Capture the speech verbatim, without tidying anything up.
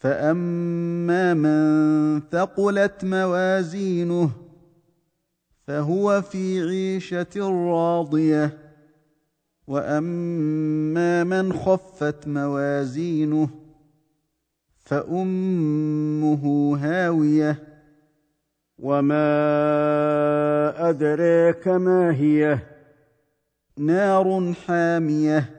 فأما من ثقلت موازينه فهو في عيشة راضية وأما من خفت موازينه فأمه هاوية وما أدريك ما هي؟ نار حامية.